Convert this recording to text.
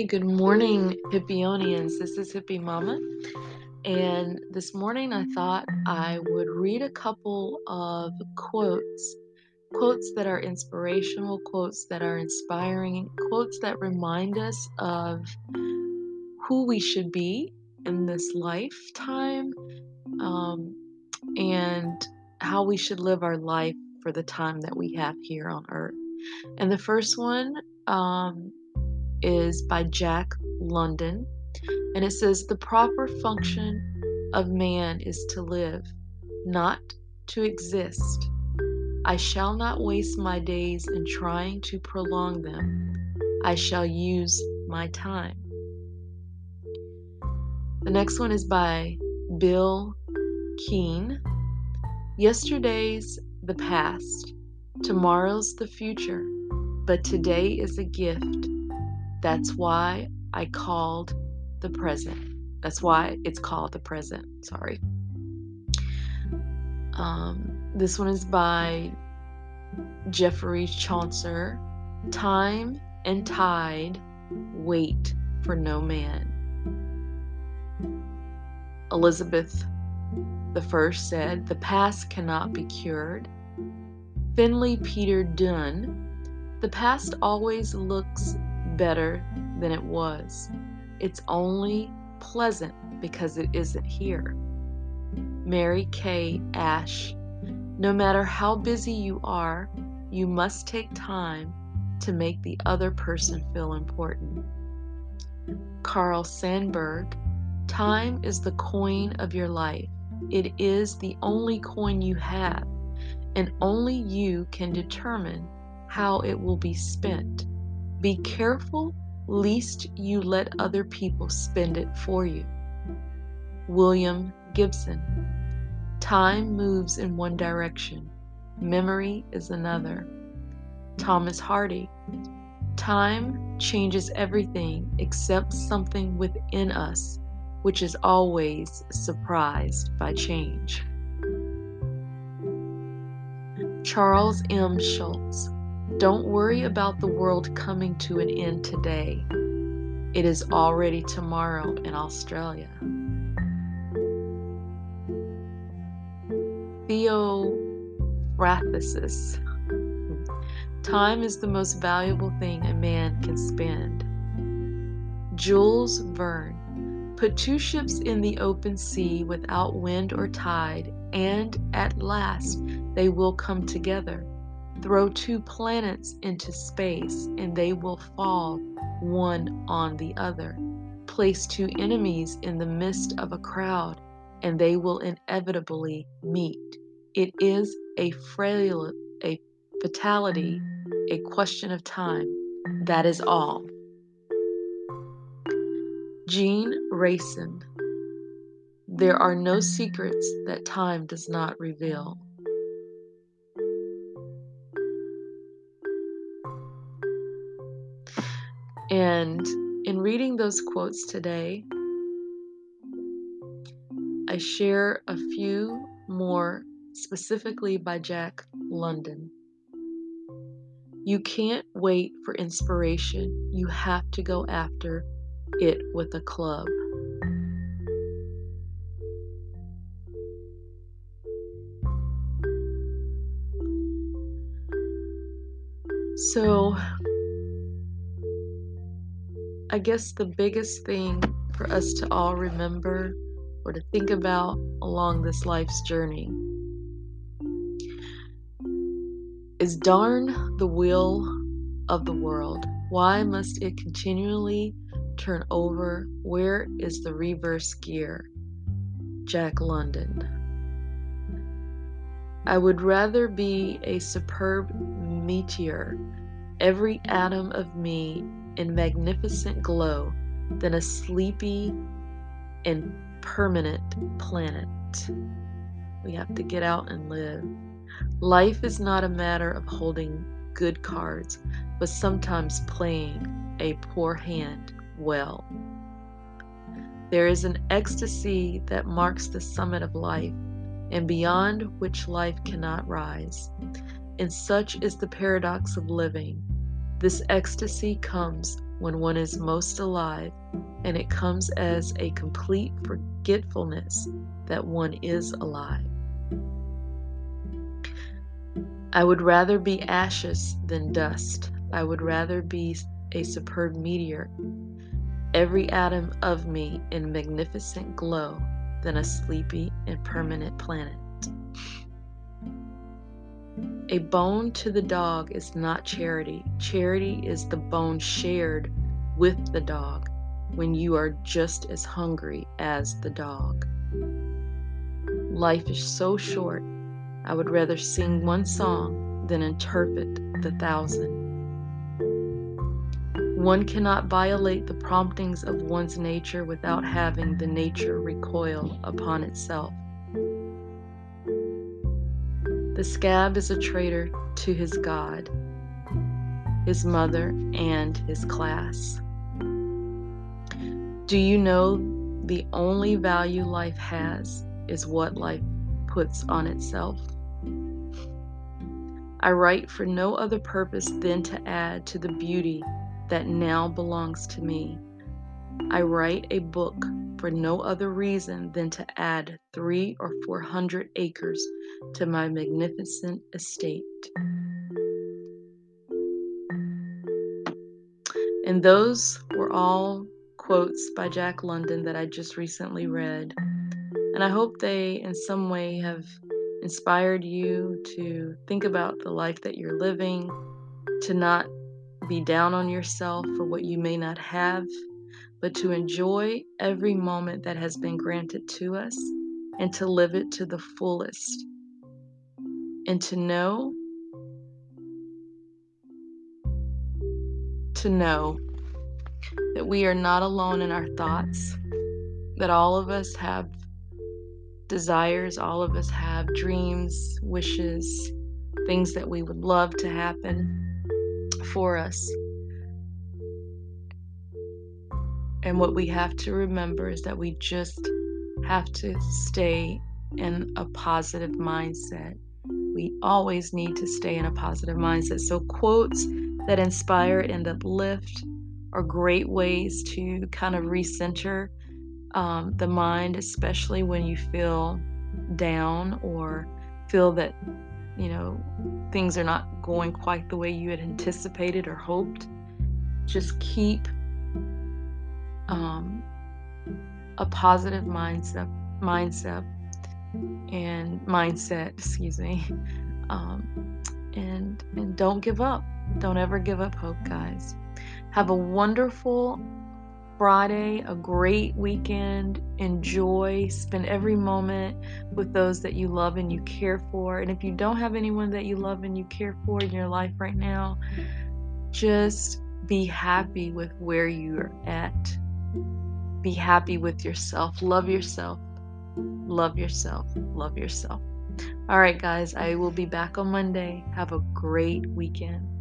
Hi, good morning, Hippionians. This is Hippie Mama, and this morning I thought I would read a couple of quotes that are inspirational, quotes that are inspiring, quotes that remind us of who we should be in this lifetime, and how we should live our life for the time that we have here on Earth. And the first one is by Jack London, and it says, "The proper function of man is to live, not to exist. I shall not waste my days in trying to prolong them. I shall use my time." The next one is by Bill Keen. "Yesterday's the past, tomorrow's the future, but today is a gift. That's why I called the present." That's why it's called the present. Sorry. This one is by Geoffrey Chaucer. "Time and tide wait for no man." Elizabeth I said, "The past cannot be cured." Finley Peter Dunne, "The past always looks better than it was. It's only pleasant because it isn't here." Mary Kay Ash, "No matter how busy you are, you must take time to make the other person feel important." Carl Sandberg, "Time is the coin of your life. It is the only coin you have, and only you can determine how it will be spent. Be careful lest you let other people spend it for you." William Gibson, "Time moves in one direction. Memory is another." Thomas Hardy, "Time changes everything except something within us, which is always surprised by change." Charles M. Schulz, "Don't worry about the world coming to an end today. It is already tomorrow in Australia." Theophrastus, "Time is the most valuable thing a man can spend." Jules Verne, "Put two ships in the open sea without wind or tide, and at last they will come together. Throw two planets into space, and they will fall one on the other. Place two enemies in the midst of a crowd, and they will inevitably meet. It is a fatality, a question of time. That is all." Jean Racine, "There are no secrets that time does not reveal." And in reading those quotes today, I share a few more, specifically by Jack London. "You can't wait for inspiration. You have to go after it with a club." So I guess the biggest thing for us to all remember or to think about along this life's journey is, darn the wheel of the world. Why must it continually turn over? Where is the reverse gear? Jack London. "I would rather be a superb meteor, every atom of me in magnificent glow, than a sleepy and permanent planet." We have to get out and live. "Life is not a matter of holding good cards, but sometimes playing a poor hand well. There is an ecstasy that marks the summit of life, and beyond which life cannot rise. And such is the paradox of living. This ecstasy comes when one is most alive, and it comes as a complete forgetfulness that one is alive. I would rather be ashes than dust. I would rather be a superb meteor, every atom of me in magnificent glow, than a sleepy and permanent planet. A bone to the dog is not charity. Charity is the bone shared with the dog when you are just as hungry as the dog. Life is so short. I would rather sing one song than interpret the thousand. One cannot violate the promptings of one's nature without having the nature recoil upon itself. The scab is a traitor to his God, his mother, and his class. Do you know the only value life has is what life puts on itself? I write for no other purpose than to add to the beauty that now belongs to me. I write a book for no other reason than to add 300 or 400 acres to my magnificent estate. And those were all quotes by Jack London that I just recently read. And I hope they in some way have inspired you to think about the life that you're living, to not be down on yourself for what you may not have, but to enjoy every moment that has been granted to us and to live it to the fullest. And to know that we are not alone in our thoughts, that all of us have desires, all of us have dreams, wishes, things that we would love to happen for us. And what we have to remember is that we just have to stay in a positive mindset. We always need to stay in a positive mindset. So quotes that inspire and uplift are great ways to kind of recenter the mind, especially when you feel down or feel that, you know, things are not going quite the way you had anticipated or hoped. Just keep a positive mindset, and don't give up. Don't ever give up hope, guys. Have a wonderful Friday, a great weekend. Enjoy, spend every moment with those that you love and you care for. And if you don't have anyone that you love and you care for in your life right now, just be happy with where you're at. Be happy with yourself. Love yourself. Love yourself. Love yourself. All right, guys, I will be back on Monday. Have a great weekend.